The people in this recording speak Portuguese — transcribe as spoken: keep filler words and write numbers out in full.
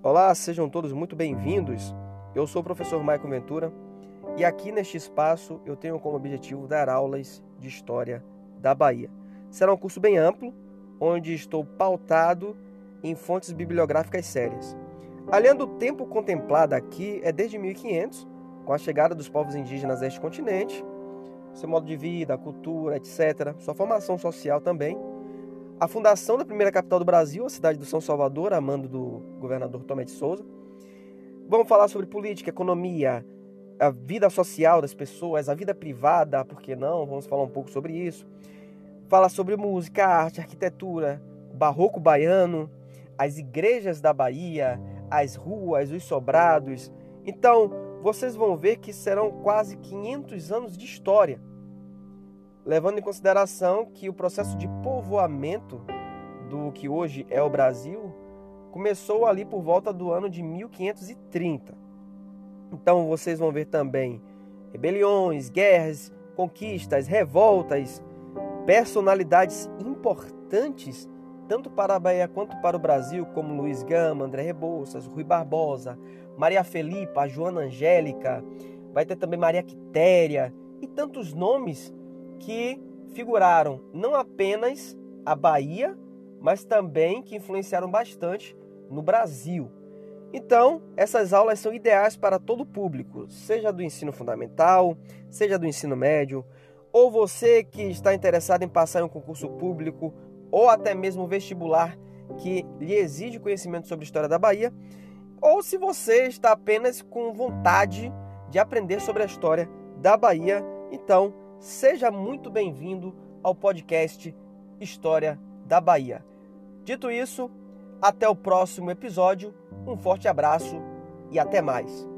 Olá, sejam todos muito bem-vindos. Eu sou o professor Maicon Ventura e aqui neste espaço eu tenho como objetivo dar aulas de História da Bahia. Será um curso bem amplo, onde estou pautado em fontes bibliográficas sérias. Além do tempo contemplado aqui é desde mil e quinhentos, com a chegada dos povos indígenas a este continente, seu modo de vida, a cultura, etcétera, sua formação social também. A fundação da primeira capital do Brasil, a cidade do São Salvador, a mando do governador Tomé de Souza. Vamos falar sobre política, economia, a vida social das pessoas, a vida privada, por que não? Vamos falar um pouco sobre isso. Falar sobre música, arte, arquitetura, o barroco baiano, as igrejas da Bahia, as ruas, os sobrados. Então, vocês vão ver que serão quase quinhentos anos de história, levando em consideração que o processo de povoamento do que hoje é o Brasil começou ali por volta do ano de mil quinhentos e trinta. Então vocês vão ver também rebeliões, guerras, conquistas, revoltas, personalidades importantes tanto para a Bahia quanto para o Brasil, como Luiz Gama, André Rebouças, Rui Barbosa, Maria Felipe, a Joana Angélica, vai ter também Maria Quitéria e tantos nomes que figuraram não apenas a Bahia, mas também que influenciaram bastante no Brasil. Então, essas aulas são ideais para todo o público, seja do ensino fundamental, seja do ensino médio, ou você que está interessado em passar em um concurso público, ou até mesmo vestibular que lhe exige conhecimento sobre a história da Bahia, ou se você está apenas com vontade de aprender sobre a história da Bahia, então, seja muito bem-vindo ao podcast História da Bahia. Dito isso, até o próximo episódio, um forte abraço e até mais.